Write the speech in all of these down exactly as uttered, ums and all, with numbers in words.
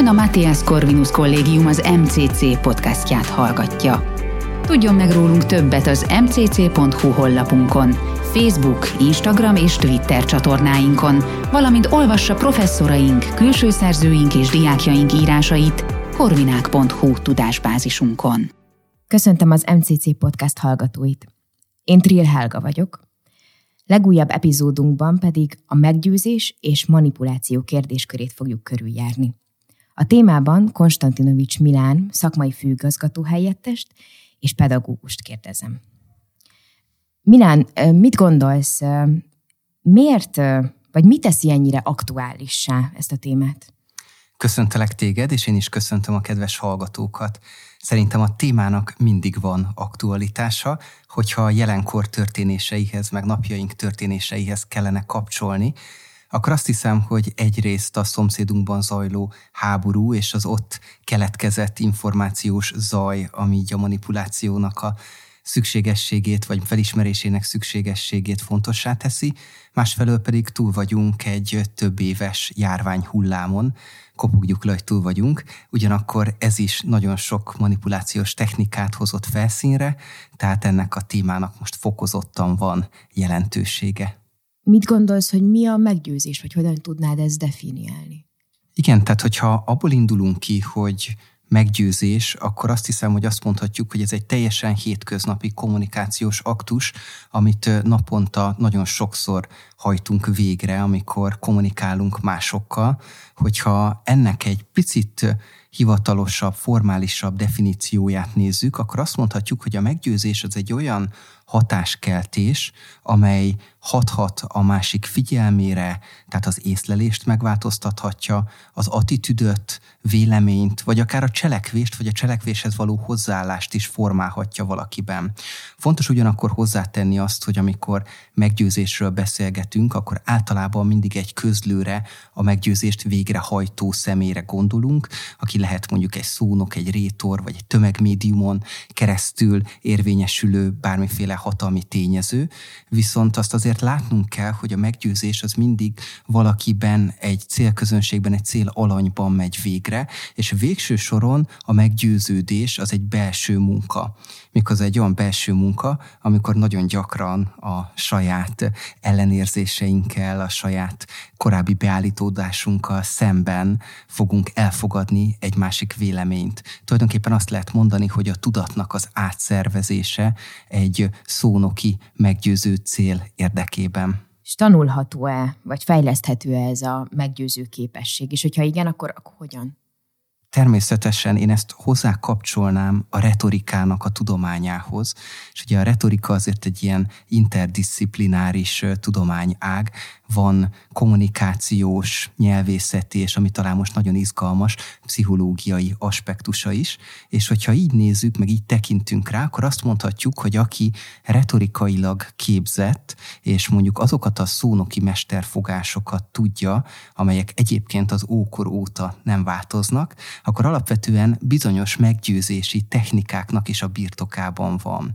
Ön a Matthias Korvinus Kollégium az em cé cé podcastját hallgatja. Tudjon meg rólunk többet az em cé cé pont hú honlapunkon, Facebook, Instagram és Twitter csatornáinkon, valamint olvassa professzoraink, külső szerzőink és diákjaink írásait korvinák pont hú tudásbázisunkon. Köszöntöm az em cé cé podcast hallgatóit. Én Trill Helga vagyok. Legújabb epizódunkban pedig a meggyőzés és manipuláció kérdéskörét fogjuk körüljárni. A témában Konstantinovic Milán szakmai főigazgató helyettest és pedagógust kérdezem. Milán, mit gondolsz, miért, vagy mi teszi ennyire aktuálissá ezt a témát? Köszöntelek téged, és én is köszöntöm a kedves hallgatókat. Szerintem a témának mindig van aktualitása, hogyha a jelenkor történéseihez, meg napjaink történéseihez kellene kapcsolni, akkor azt hiszem, hogy egyrészt a szomszédunkban zajló háború és az ott keletkezett információs zaj, ami így a manipulációnak a szükségességét, vagy felismerésének szükségességét fontossá teszi, másfelől pedig túl vagyunk egy több éves járvány hullámon, kopogjuk le, hogy túl vagyunk, ugyanakkor ez is nagyon sok manipulációs technikát hozott felszínre, tehát ennek a témának most fokozottan van jelentősége. Mit gondolsz, hogy mi a meggyőzés, vagy hogyan tudnád ezt definiálni? Igen, tehát hogyha abból indulunk ki, hogy meggyőzés, akkor azt hiszem, hogy azt mondhatjuk, hogy ez egy teljesen hétköznapi kommunikációs aktus, amit naponta nagyon sokszor hajtunk végre, amikor kommunikálunk másokkal, hogyha ennek egy picit hivatalosabb, formálisabb definícióját nézzük, akkor azt mondhatjuk, hogy a meggyőzés az egy olyan hatáskeltés, amely hathat a másik figyelmére, tehát az észlelést megváltoztathatja, az attitűdöt, véleményt, vagy akár a cselekvést, vagy a cselekvéshez való hozzáállást is formálhatja valakiben. Fontos ugyanakkor hozzátenni azt, hogy amikor meggyőzésről beszélgetünk, akkor általában mindig egy közlőre, a meggyőzést végrehajtó személyre gondolunk, aki lehet mondjuk egy szónok, egy rétor, vagy egy tömegmédiumon keresztül érvényesülő bármiféle hatalmi tényező, viszont azt azért látnunk kell, hogy a meggyőzés az mindig valakiben, egy célközönségben, egy célalanyban megy végre, és végső soron a meggyőződés az egy belső munka. Miközben egy olyan belső munka, amikor nagyon gyakran a saját ellenérzéseinkkel, a saját korábbi beállítódásunkkal szemben fogunk elfogadni egy másik véleményt. Tulajdonképpen azt lehet mondani, hogy a tudatnak az átszervezése egy szónoki meggyőző cél érdekében. És tanulható-e, vagy fejleszthető-e ez a meggyőző képesség? És hogyha igen, akkor, akkor hogyan? Természetesen én ezt hozzá kapcsolnám a retorikának a tudományához, és ugye a retorika azért egy ilyen interdisziplináris tudományág, van kommunikációs, nyelvészeti, és ami talán most nagyon izgalmas, pszichológiai aspektusa is, és hogyha így nézzük, meg így tekintünk rá, akkor azt mondhatjuk, hogy aki retorikailag képzett, és mondjuk azokat a szónoki mesterfogásokat tudja, amelyek egyébként az ókor óta nem változnak, akkor alapvetően bizonyos meggyőzési technikáknak is a birtokában van.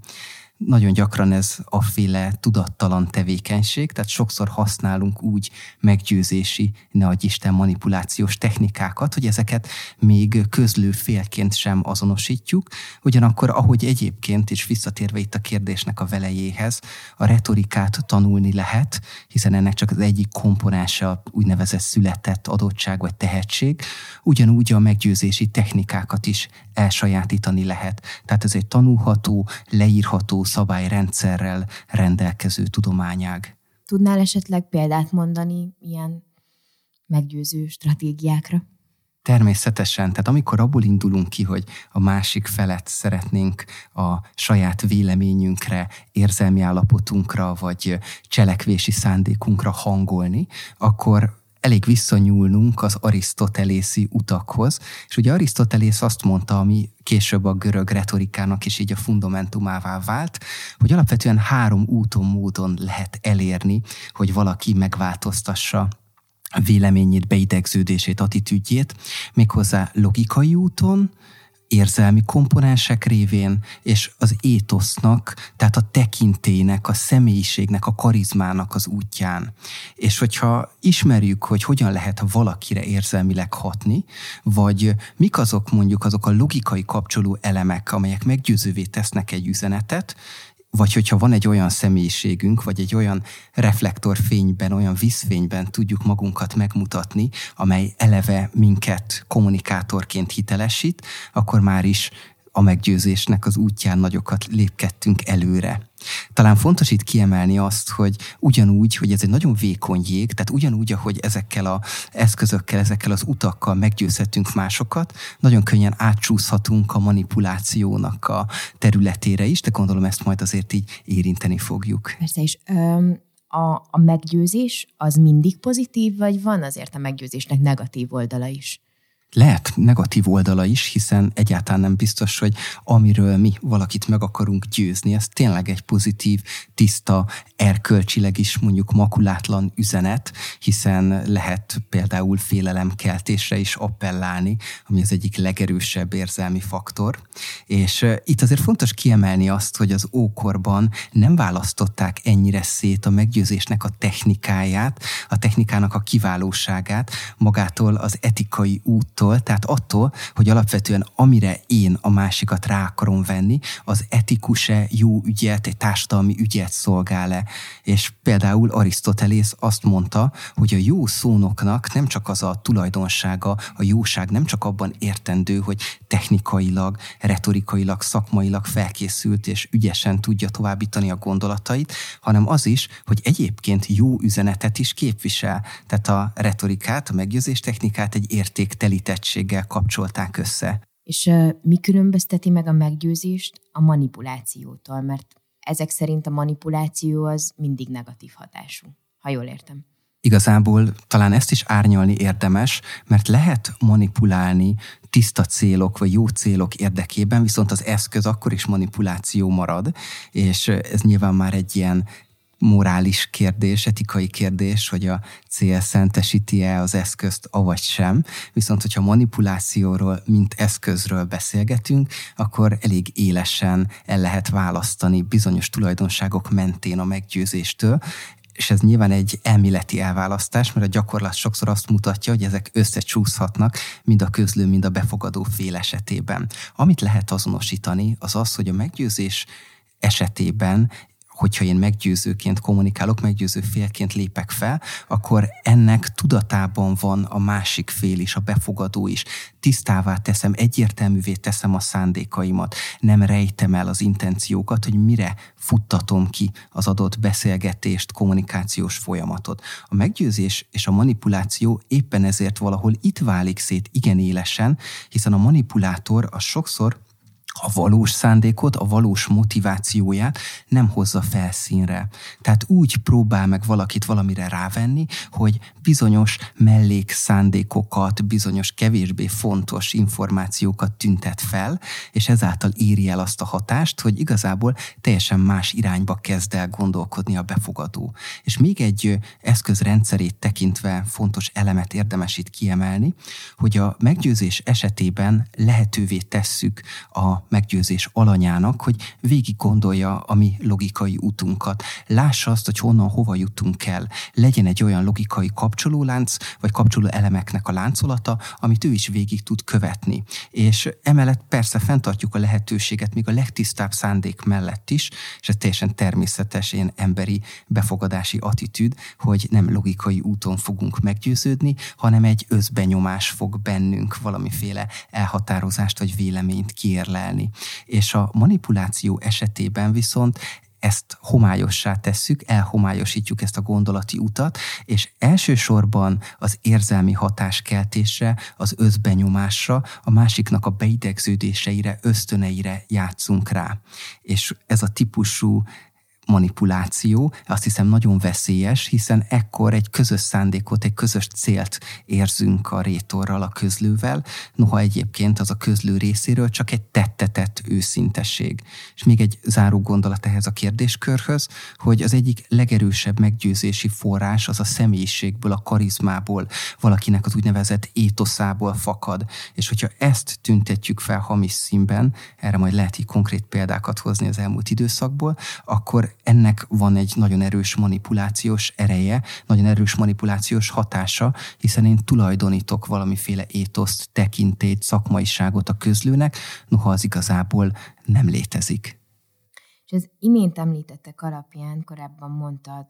Nagyon gyakran ez a féle tudattalan tevékenység, tehát sokszor használunk úgy meggyőzési, ne adj Isten, manipulációs technikákat, hogy ezeket még közlő félként sem azonosítjuk, ugyanakkor ahogy egyébként is visszatérve itt a kérdésnek a velejéhez, a retorikát tanulni lehet, hiszen ennek csak az egyik komponense úgynevezett született adottság vagy tehetség, ugyanúgy a meggyőzési technikákat is elsajátítani lehet. Tehát ez egy tanulható, leírható, szabályrendszerrel rendelkező tudományág. Tudnál esetleg példát mondani ilyen meggyőző stratégiákra? Természetesen, tehát amikor abból indulunk ki, hogy a másik felet szeretnénk a saját véleményünkre, érzelmi állapotunkra, vagy cselekvési szándékunkra hangolni, akkor elég visszanyúlnunk az arisztotelészi utakhoz, és ugye Arisztotelész azt mondta, ami később a görög retorikának is így a fundamentumává vált, hogy alapvetően három úton, módon lehet elérni, hogy valaki megváltoztassa véleményét, beidegződését, attitűdjét, méghozzá logikai úton, érzelmi komponensek révén, és az étosznak, tehát a tekintélynek, a személyiségnek, a karizmának az útján. És hogyha ismerjük, hogy hogyan lehet valakire érzelmileg hatni, vagy mik azok mondjuk azok a logikai kapcsoló elemek, amelyek meggyőzővé tesznek egy üzenetet, vagy hogyha van egy olyan személyiségünk, vagy egy olyan reflektorfényben, olyan vízfényben tudjuk magunkat megmutatni, amely eleve minket kommunikátorként hitelesít, akkor már is a meggyőzésnek az útján nagyokat lépkedtünk előre. Talán fontos itt kiemelni azt, hogy ugyanúgy, hogy ez egy nagyon vékony jég, tehát ugyanúgy, ahogy ezekkel az eszközökkel, ezekkel az utakkal meggyőzhetünk másokat, nagyon könnyen átcsúszhatunk a manipulációnak a területére is, de gondolom ezt majd azért így érinteni fogjuk. Persze is. A, a meggyőzés az mindig pozitív, vagy van azért a meggyőzésnek negatív oldala is? Lehet negatív oldala is, hiszen egyáltalán nem biztos, hogy amiről mi valakit meg akarunk győzni, ez tényleg egy pozitív, tiszta, erkölcsileg is mondjuk makulátlan üzenet, hiszen lehet például félelemkeltésre is appellálni, ami az egyik legerősebb érzelmi faktor. És itt azért fontos kiemelni azt, hogy az ókorban nem választották ennyire szét a meggyőzésnek a technikáját, a technikának a kiválóságát magától az etikai úttól, tehát attól, hogy alapvetően amire én a másikat rá akarom venni, az etikus-e, jó ügyet, egy társadalmi ügyet szolgál-e. És például Arisztotelész azt mondta, hogy a jó szónoknak nem csak az a tulajdonsága, a jóság nem csak abban értendő, hogy technikailag, retorikailag, szakmailag felkészült és ügyesen tudja továbbítani a gondolatait, hanem az is, hogy egyébként jó üzenetet is képvisel. Tehát a retorikát, a meggyőzés technikát egy értékteli tettséggel kapcsolták össze. És uh, mi különbözteti meg a meggyőzést a manipulációtól? Mert ezek szerint a manipuláció az mindig negatív hatású, ha jól értem. Igazából talán ezt is árnyalni érdemes, mert lehet manipulálni tiszta célok vagy jó célok érdekében, viszont az eszköz akkor is manipuláció marad, és ez nyilván már egy ilyen morális kérdés, etikai kérdés, hogy a cél szentesíti-e az eszközt, avagy sem. Viszont, hogyha manipulációról, mint eszközről beszélgetünk, akkor elég élesen el lehet választani bizonyos tulajdonságok mentén a meggyőzéstől, és ez nyilván egy elméleti elválasztás, mert a gyakorlat sokszor azt mutatja, hogy ezek összecsúszhatnak, mind a közlő, mind a befogadó fél esetében. Amit lehet azonosítani, az az, hogy a meggyőzés esetében, hogyha én meggyőzőként kommunikálok, meggyőző félként lépek fel, akkor ennek tudatában van a másik fél is, a befogadó is. Tisztává teszem, egyértelművé teszem a szándékaimat. Nem rejtem el az intenciókat, hogy mire futtatom ki az adott beszélgetést, kommunikációs folyamatot. A meggyőzés és a manipuláció éppen ezért valahol itt válik szét igen élesen, hiszen a manipulátor az sokszor a valós szándékot, a valós motivációját nem hozza felszínre. Tehát úgy próbál meg valakit valamire rávenni, hogy bizonyos mellékszándékokat, bizonyos kevésbé fontos információkat tüntet fel, és ezáltal éri el azt a hatást, hogy igazából teljesen más irányba kezd el gondolkodni a befogadó. És még egy eszközrendszerét tekintve fontos elemet érdemes itt kiemelni, hogy a meggyőzés esetében lehetővé tesszük a meggyőzés alanyának, hogy végig gondolja a mi logikai utunkat. Lássa azt, hogy honnan, hova jutunk el. Legyen egy olyan logikai kapcsolólánc, vagy kapcsoló elemeknek a láncolata, amit ő is végig tud követni. És emellett persze fenntartjuk a lehetőséget még a legtisztább szándék mellett is, és ez teljesen természetes, ilyen emberi befogadási attitűd, hogy nem logikai úton fogunk meggyőződni, hanem egy összbenyomás fog bennünk valamiféle elhatározást vagy véleményt kiérlelni. És a manipuláció esetében viszont ezt homályossá tesszük, elhomályosítjuk ezt a gondolati utat, és elsősorban az érzelmi hatáskeltésre, az összbenyomásra, a másiknak a beidegződéseire, ösztöneire játszunk rá. És ez a típusú manipuláció, azt hiszem nagyon veszélyes, hiszen ekkor egy közös szándékot, egy közös célt érzünk a rétorral, a közlővel, noha egyébként az a közlő részéről csak egy tettetett őszintesség. És még egy záró gondolat ehhez a kérdéskörhöz, hogy az egyik legerősebb meggyőzési forrás az a személyiségből, a karizmából, valakinek az úgynevezett étoszából fakad. És hogyha ezt tüntetjük fel hamis színben, erre majd lehet így konkrét példákat hozni az elmúlt időszakból, akkor ennek van egy nagyon erős manipulációs ereje, nagyon erős manipulációs hatása, hiszen én tulajdonítok valamiféle étoszt, tekintélyt, szakmaiságot a közlőnek, noha az igazából nem létezik. És az imént említettek alapján, korábban mondtad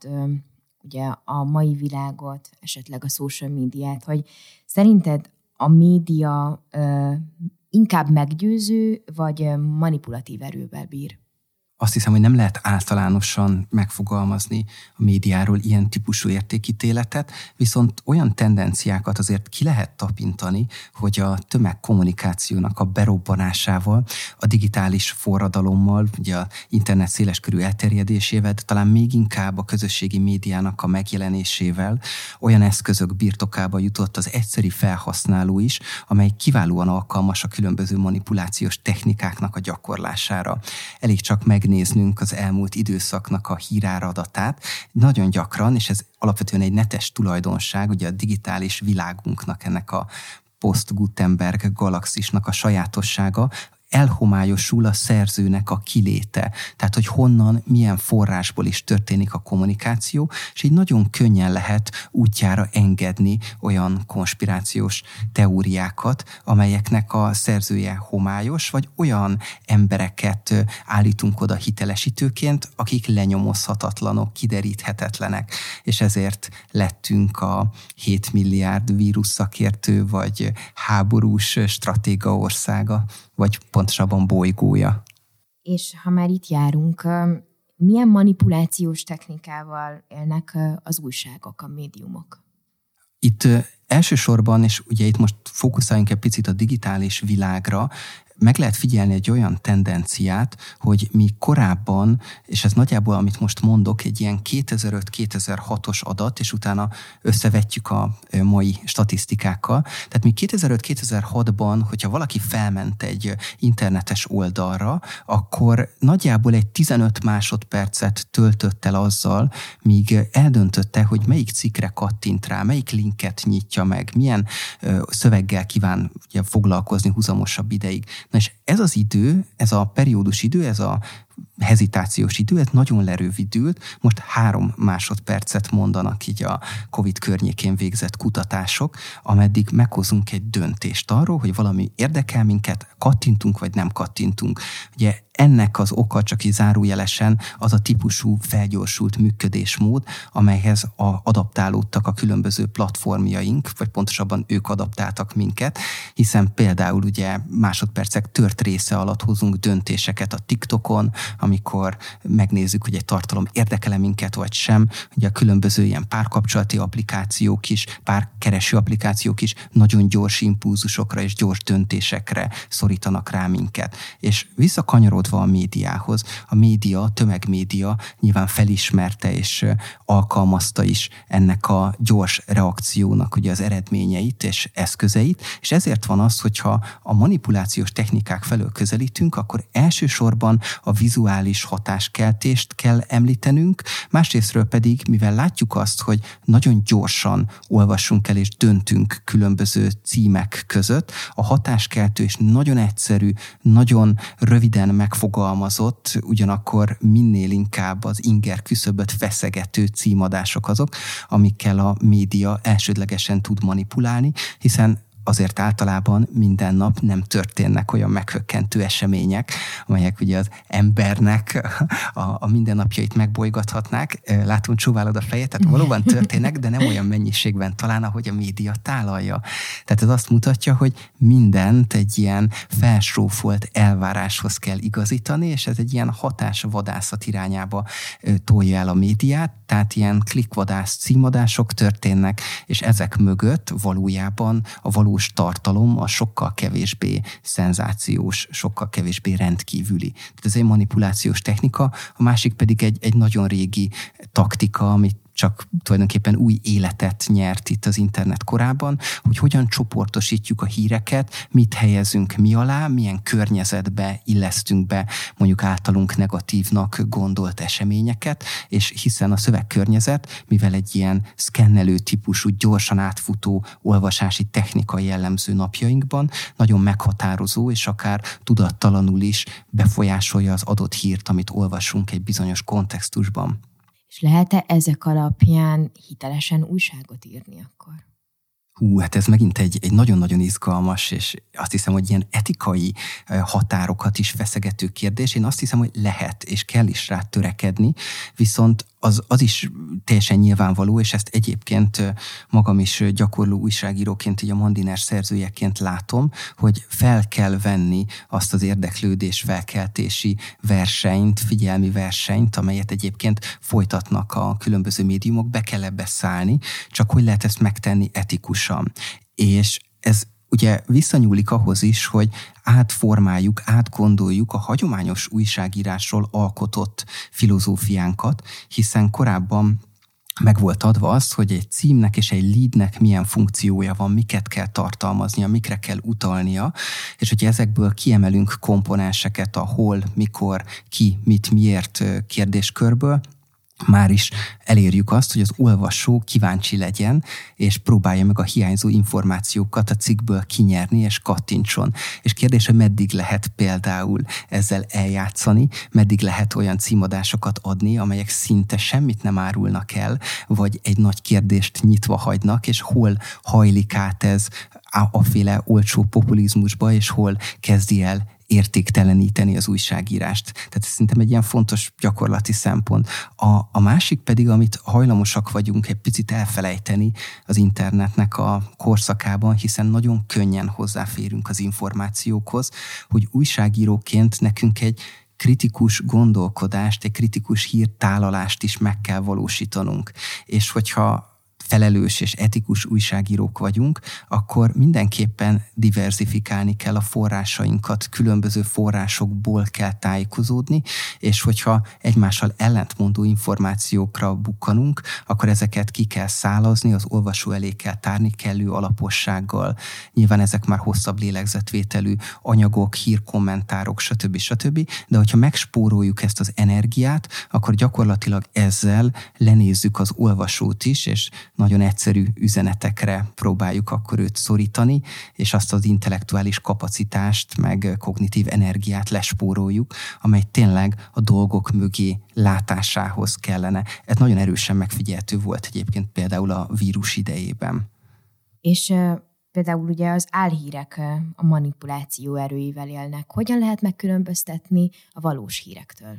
ugye a mai világot, esetleg a social médiát, hogy szerinted a média inkább meggyőző, vagy manipulatív erővel bír? Azt hiszem, hogy nem lehet általánosan megfogalmazni a médiáról ilyen típusú értékítéletet, viszont olyan tendenciákat azért ki lehet tapintani, hogy a tömegkommunikációnak a berobbanásával, a digitális forradalommal, ugye a internet széleskörű elterjedésével, de talán még inkább a közösségi médiának a megjelenésével olyan eszközök birtokába jutott az egyszeri felhasználó is, amely kiválóan alkalmas a különböző manipulációs technikáknak a gyakorlására. Elég csak meg néznünk az elmúlt időszaknak a híráradatát. Nagyon gyakran, és ez alapvetően egy netes tulajdonság, ugye a digitális világunknak, ennek a post-Gutenberg galaxisnak a sajátossága, elhomályosul a szerzőnek a kiléte. Tehát, hogy honnan, milyen forrásból is történik a kommunikáció, és így nagyon könnyen lehet útjára engedni olyan konspirációs teóriákat, amelyeknek a szerzője homályos, vagy olyan embereket állítunk oda hitelesítőként, akik lenyomozhatatlanok, kideríthetetlenek. És ezért lettünk a hét milliárd vírus szakértő, vagy háborús stratéga országa, vagy pontosabban bolygója. És ha már itt járunk, milyen manipulációs technikával élnek az újságok, a médiumok? Itt elsősorban, és ugye itt most fókuszáljunk egy picit a digitális világra, meg lehet figyelni egy olyan tendenciát, hogy mi korábban, és ez nagyjából, amit most mondok, egy ilyen kétezer-öt kétezer-hatos adat, és utána összevetjük a mai statisztikákkal. Tehát mi kétezer-öt kétezer-hatban, hogyha valaki felment egy internetes oldalra, akkor nagyjából egy tizenöt másodpercet töltött el azzal, míg eldöntötte, hogy melyik cikkre kattint rá, melyik linket nyitja meg, milyen szöveggel kíván ugye, foglalkozni húzamosabb ideig. Na és ez az idő, ez a periódus idő, ez a hezitációs idő, ez nagyon lerövidült, most három másodpercet mondanak így a Covid környékén végzett kutatások, ameddig meghozunk egy döntést arról, hogy valami érdekel minket, kattintunk vagy nem kattintunk. Ugye ennek az oka csak így zárójelesen az a típusú felgyorsult működésmód, amelyhez a, adaptálódtak a különböző platformjaink, vagy pontosabban ők adaptáltak minket, hiszen például ugye másodpercek tört része alatt hozunk döntéseket a TikTokon, amikor megnézzük, hogy egy tartalom érdekel-e minket, vagy sem. Ugye a különböző ilyen párkapcsolati applikációk is, párkereső applikációk is nagyon gyors impulzusokra és gyors döntésekre szorítanak rá minket. És visszakanyarodva a médiához, a média, a tömegmédia nyilván felismerte és alkalmazta is ennek a gyors reakciónak ugye az eredményeit és eszközeit, és ezért van az, hogyha a manipulációs technikák felől közelítünk, akkor elsősorban a vizuális hatáskeltést kell említenünk, másrésztről pedig, mivel látjuk azt, hogy nagyon gyorsan olvassunk el és döntünk különböző címek között, a hatáskeltő és nagyon egyszerű, nagyon röviden megfogalmazott, ugyanakkor minél inkább az inger küszöböt feszegető címadások azok, amikkel a média elsődlegesen tud manipulálni, hiszen azért általában minden nap nem történnek olyan meghökkentő események, amelyek ugye az embernek a, a mindennapjait megbolygathatnák. Látom, csóválod a fejét, tehát valóban történnek, de nem olyan mennyiségben talán, ahogy a média tálalja. Tehát ez azt mutatja, hogy mindent egy ilyen felsrófolt elváráshoz kell igazítani, és ez egy ilyen hatásvadászat irányába tolja el a médiát, tehát ilyen klikvadász címadások történnek, és ezek mögött valójában a valós tartalom a sokkal kevésbé szenzációs, sokkal kevésbé rendkívüli. Tehát ez egy manipulációs technika, a másik pedig egy, egy nagyon régi taktika, amit csak tulajdonképpen új életet nyert itt az internet korában, hogy hogyan csoportosítjuk a híreket, mit helyezünk mi alá, milyen környezetbe illesztünk be mondjuk általunk negatívnak gondolt eseményeket, és hiszen a szövegkörnyezet, mivel egy ilyen szkennelő típusú, gyorsan átfutó olvasási technika jellemző napjainkban, nagyon meghatározó, és akár tudattalanul is befolyásolja az adott hírt, amit olvasunk egy bizonyos kontextusban. És lehet-e ezek alapján hitelesen újságot írni akkor? Hú, hát ez megint egy, egy nagyon-nagyon izgalmas, és azt hiszem, hogy ilyen etikai határokat is feszegető kérdés. Én azt hiszem, hogy lehet, és kell is rá törekedni, viszont az, az is teljesen nyilvánvaló, és ezt egyébként magam is gyakorló újságíróként, így a Mandiner szerzőjeként látom, hogy fel kell venni azt az érdeklődés felkeltési versenyt, figyelmi versenyt, amelyet egyébként folytatnak a különböző médiumok, be kell ebbe szállni, csak hogy lehet ezt megtenni etikusan. És ez ugye visszanyúlik ahhoz is, hogy átformáljuk, átgondoljuk a hagyományos újságírásról alkotott filozófiánkat, hiszen korábban meg volt adva az, hogy egy címnek és egy leadnek milyen funkciója van, miket kell tartalmaznia, mikre kell utalnia, és hogyha ezekből kiemelünk komponenseket a hol, mikor, ki, mit, miért kérdéskörből, már is elérjük azt, hogy az olvasó kíváncsi legyen, és próbálja meg a hiányzó információkat a cikkből kinyerni, és kattintson. És kérdés, hogy meddig lehet például ezzel eljátszani, meddig lehet olyan címadásokat adni, amelyek szinte semmit nem árulnak el, vagy egy nagy kérdést nyitva hagynak, és hol hajlik át ez aféle olcsó populizmusba, és hol kezdi el értékteleníteni az újságírást. Tehát szerintem egy ilyen fontos gyakorlati szempont. A, a másik pedig, amit hajlamosak vagyunk egy picit elfelejteni az internetnek a korszakában, hiszen nagyon könnyen hozzáférünk az információkhoz, hogy újságíróként nekünk egy kritikus gondolkodást, egy kritikus hírtálalást is meg kell valósítanunk. És hogyha felelős és etikus újságírók vagyunk, akkor mindenképpen diverzifikálni kell a forrásainkat, különböző forrásokból kell tájékozódni, és hogyha egymással ellentmondó információkra bukkanunk, akkor ezeket ki kell szálazni, az olvasó elé kell tárni kellő alapossággal. Nyilván ezek már hosszabb lélegzetvételű anyagok, hírkommentárok, stb. stb., de hogyha megspóroljuk ezt az energiát, akkor gyakorlatilag ezzel lenézzük az olvasót is, és nagyon egyszerű üzenetekre próbáljuk akkor őt szorítani, és azt az intellektuális kapacitást, meg kognitív energiát lespóroljuk, amely tényleg a dolgok mögé látásához kellene. Ez nagyon erősen megfigyelhető volt egyébként például a vírus idejében. És például ugye az álhírek a manipuláció erőivel élnek. Hogyan lehet megkülönböztetni a valós hírektől?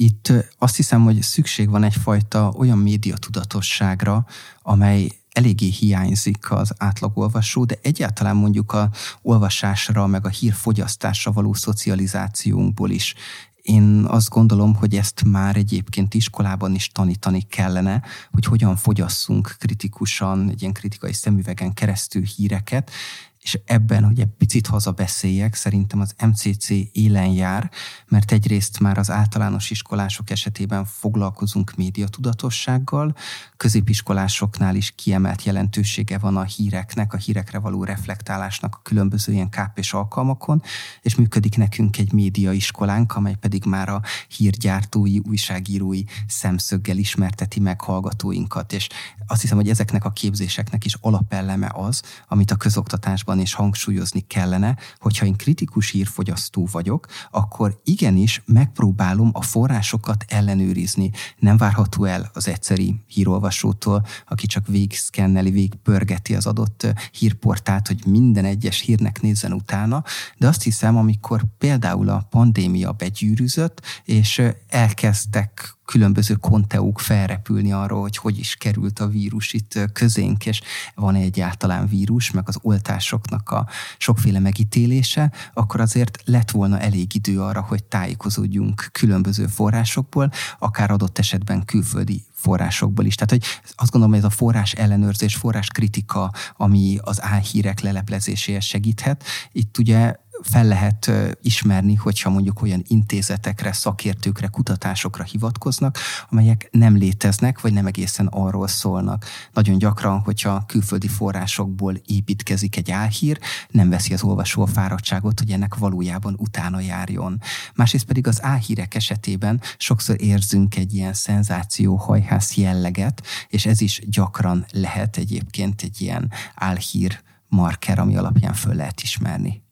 Itt azt hiszem, hogy szükség van egyfajta olyan médiatudatosságra, amely eléggé hiányzik az átlagolvasó, de egyáltalán mondjuk a olvasásra, meg a hírfogyasztásra való szocializációnkból is. Én azt gondolom, hogy ezt már egyébként iskolában is tanítani kellene, hogy hogyan fogyasszunk kritikusan, egy ilyen kritikai szemüvegen keresztül híreket, és ebben, hogy egy picit hazabeszéljek, szerintem az em cé cé élen jár, mert egyrészt már az általános iskolások esetében foglalkozunk médiatudatossággal, középiskolásoknál is kiemelt jelentősége van a híreknek, a hírekre való reflektálásnak a különböző ilyen ká pés alkalmakon, és működik nekünk egy médiaiskolánk, amely pedig már a hírgyártói, újságírói szemszöggel ismerteti meg hallgatóinkat, és azt hiszem, hogy ezeknek a képzéseknek is alapelleme az, amit a közoktatásban és hangsúlyozni kellene, hogyha én kritikus hírfogyasztó vagyok, akkor igenis megpróbálom a forrásokat ellenőrizni. Nem várható el az egyszeri hírolvasótól, aki csak végszkenneli, végpörgeti az adott hírportált, hogy minden egyes hírnek nézzen utána, de azt hiszem, amikor például a pandémia begyűrűzött, és elkezdtek különböző konteók felrepülni arról, hogy hogy is került a vírus itt közénk, és van egyáltalán vírus, meg az oltásoknak a sokféle megítélése, akkor azért lett volna elég idő arra, hogy tájékozódjunk különböző forrásokból, akár adott esetben külföldi forrásokból is. Tehát, hogy azt gondolom, hogy ez a forrás ellenőrzés, forrás kritika, ami az álhírek leleplezéséhez segíthet, itt ugye fel lehet ismerni, hogyha mondjuk olyan intézetekre, szakértőkre, kutatásokra hivatkoznak, amelyek nem léteznek, vagy nem egészen arról szólnak. Nagyon gyakran, hogyha külföldi forrásokból építkezik egy álhír, nem veszi az olvasó a fáradtságot, hogy ennek valójában utána járjon. Másrészt pedig az álhírek esetében sokszor érzünk egy ilyen szenzációhajhász jelleget, és ez is gyakran lehet egyébként egy ilyen álhír marker, ami alapján föl lehet ismerni.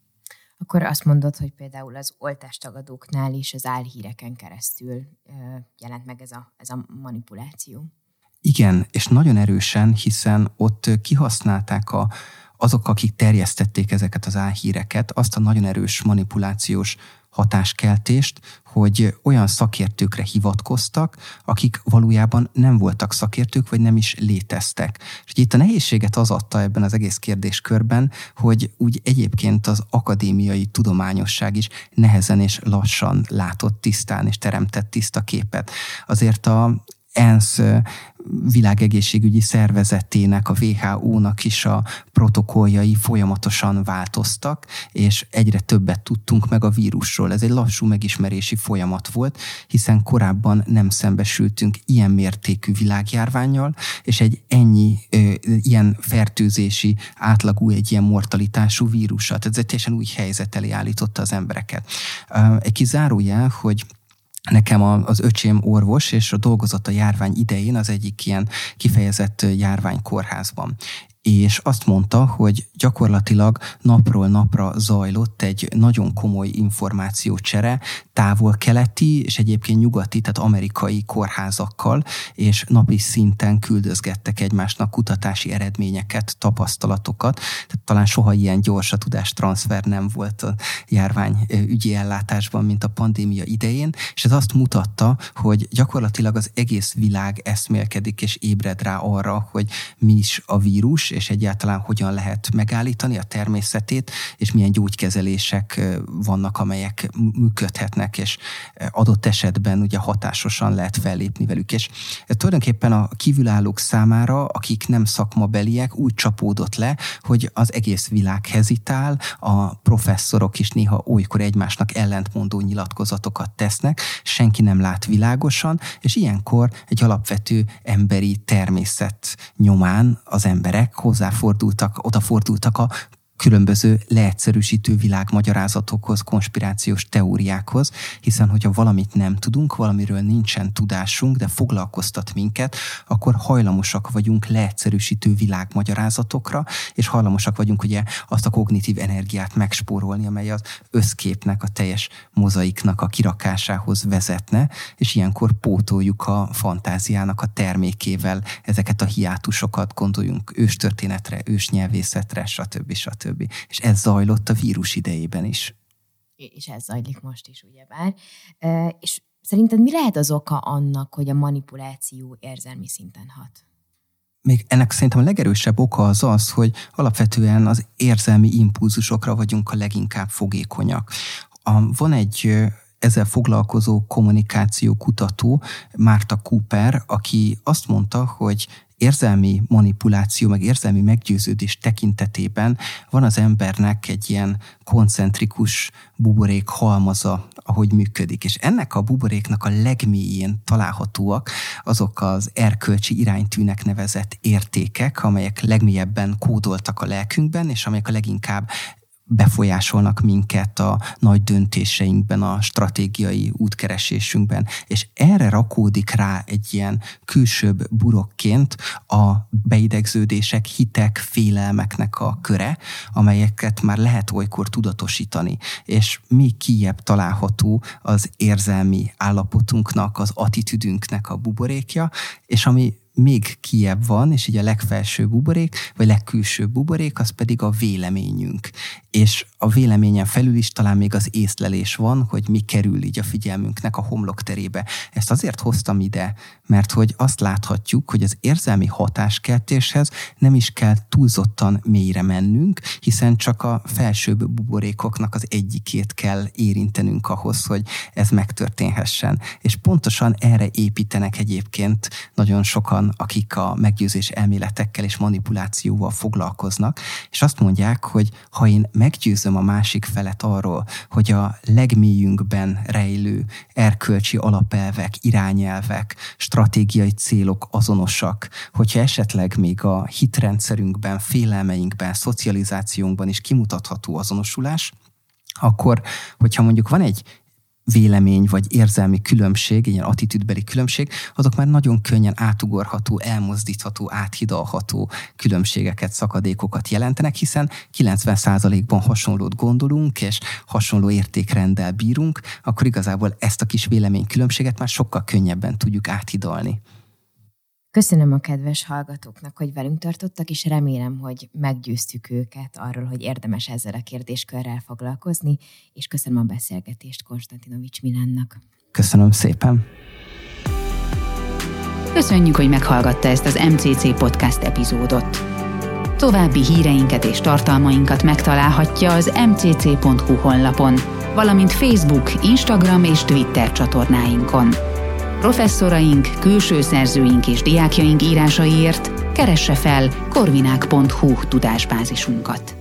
Akkor azt mondod, hogy például az oltástagadóknál is az álhíreken keresztül jelent meg ez a, ez a manipuláció. Igen, és nagyon erősen, hiszen ott kihasználták a, azok, akik terjesztették ezeket az álhíreket, azt a nagyon erős manipulációs hatáskeltést, hogy olyan szakértőkre hivatkoztak, akik valójában nem voltak szakértők, vagy nem is léteztek. És itt a nehézséget az adta ebben az egész kérdéskörben, hogy úgy egyébként az akadémiai tudományosság is nehezen és lassan látott tisztán, és teremtett tiszta képet. Azért a ENSZ világegészségügyi szervezetének, a vé há ó-nak is a protokolljai folyamatosan változtak, és egyre többet tudtunk meg a vírusról. Ez egy lassú megismerési folyamat volt, hiszen korábban nem szembesültünk ilyen mértékű világjárvánnyal, és egy ennyi ö, ilyen fertőzési átlagú, egy ilyen mortalitású vírussal. Tehát ez egy teljesen új helyzet elé állította az embereket. Egy kizárójel, hogy nekem az öcsém orvos, és dolgozott a járvány idején az egyik ilyen kifejezett járványkórházban. És azt mondta, hogy gyakorlatilag napról napra zajlott egy nagyon komoly információcsere távol-keleti és egyébként nyugati, tehát amerikai kórházakkal, és napi szinten küldözgettek egymásnak kutatási eredményeket, tapasztalatokat. Tehát talán soha ilyen gyors a tudástranszfer nem volt a járványügyi ellátásban, mint a pandémia idején, és ez azt mutatta, hogy gyakorlatilag az egész világ eszmélkedik és ébred rá arra, hogy mi is a vírus, és egyáltalán hogyan lehet megállítani a természetét, és milyen gyógykezelések vannak, amelyek működhetnek, és adott esetben ugye hatásosan lehet fellépni velük. És tulajdonképpen a kívülállók számára, akik nem szakmabeliek, úgy csapódott le, hogy az egész világ hezitál, a professzorok is néha olykor egymásnak ellentmondó nyilatkozatokat tesznek, senki nem lát világosan, és ilyenkor egy alapvető emberi természet nyomán az emberek hozzáfordultak, odafordultak a különböző leegyszerűsítő világmagyarázatokhoz, konspirációs teóriákhoz, hiszen hogyha valamit nem tudunk, valamiről nincsen tudásunk, de foglalkoztat minket, akkor hajlamosak vagyunk leegyszerűsítő világmagyarázatokra, és hajlamosak vagyunk ugye azt a kognitív energiát megspórolni, amely az összképnek, a teljes mozaiknak a kirakásához vezetne, és ilyenkor pótoljuk a fantáziának a termékével ezeket a hiátusokat, gondoljunk őstörténetre, ősnyelvészetre, stb. stb. És ez zajlott a vírus idejében is. És ez zajlik most is, ugyebár. E, és szerinted mi lehet az oka annak, hogy a manipuláció érzelmi szinten hat? Még ennek szerintem a legerősebb oka az az, hogy alapvetően az érzelmi impulzusokra vagyunk a leginkább fogékonyak. A, van egy... ezzel foglalkozó kommunikációkutató, Márta Cooper, aki azt mondta, hogy érzelmi manipuláció, meg érzelmi meggyőződés tekintetében van az embernek egy ilyen koncentrikus buborék halmaza, ahogy működik. És ennek a buboréknak a legmélyén találhatóak azok az erkölcsi iránytűnek nevezett értékek, amelyek legmélyebben kódoltak a lelkünkben, és amelyek a leginkább befolyásolnak minket a nagy döntéseinkben, a stratégiai útkeresésünkben, és erre rakódik rá egy ilyen külsőbb burokként a beidegződések, hitek, félelmeknek a köre, amelyeket már lehet olykor tudatosítani, és még kijebb található az érzelmi állapotunknak, az attitűdünknek a buborékja, és ami még kijebb van, és így a legfelső buborék, vagy legkülső buborék, az pedig a véleményünk. És a a véleményen felül is talán még az észlelés van, hogy mi kerül így a figyelmünknek a homlokterébe. Ezt azért hoztam ide, mert hogy azt láthatjuk, hogy az érzelmi hatáskeltéshez nem is kell túlzottan mélyre mennünk, hiszen csak a felsőbb buborékoknak az egyikét kell érintenünk ahhoz, hogy ez megtörténhessen. És pontosan erre építenek egyébként nagyon sokan, akik a meggyőzés elméletekkel és manipulációval foglalkoznak, és azt mondják, hogy ha én meggyőzöm a másik felet arról, hogy a legmélyünkben rejlő erkölcsi alapelvek, irányelvek, stratégiai célok azonosak, hogyha esetleg még a hitrendszerünkben, félelmeinkben, szocializációnkban is kimutatható azonosulás, akkor, hogyha mondjuk van egy vélemény vagy érzelmi különbség, ilyen attitűdbeli különbség, azok már nagyon könnyen átugorható, elmozdítható, áthidalható különbségeket, szakadékokat jelentenek, hiszen kilencven százalékban hasonlót gondolunk, és hasonló értékrenddel bírunk, akkor igazából ezt a kis véleménykülönbséget már sokkal könnyebben tudjuk áthidalni. Köszönöm a kedves hallgatóknak, hogy velünk tartottak, és remélem, hogy meggyőztük őket arról, hogy érdemes ezzel a kérdéskörrel foglalkozni, és köszönöm a beszélgetést Konstantinovic Milánnak. Köszönöm szépen! Köszönjük, hogy meghallgatta ezt az em cé cé Podcast epizódot. További híreinket és tartalmainkat megtalálhatja az em cé cé pont hú honlapon, valamint Facebook, Instagram és Twitter csatornáinkon. Professzoraink, külső szerzőink és diákjaink írásaiért keresse fel korvinák pont hú tudásbázisunkat.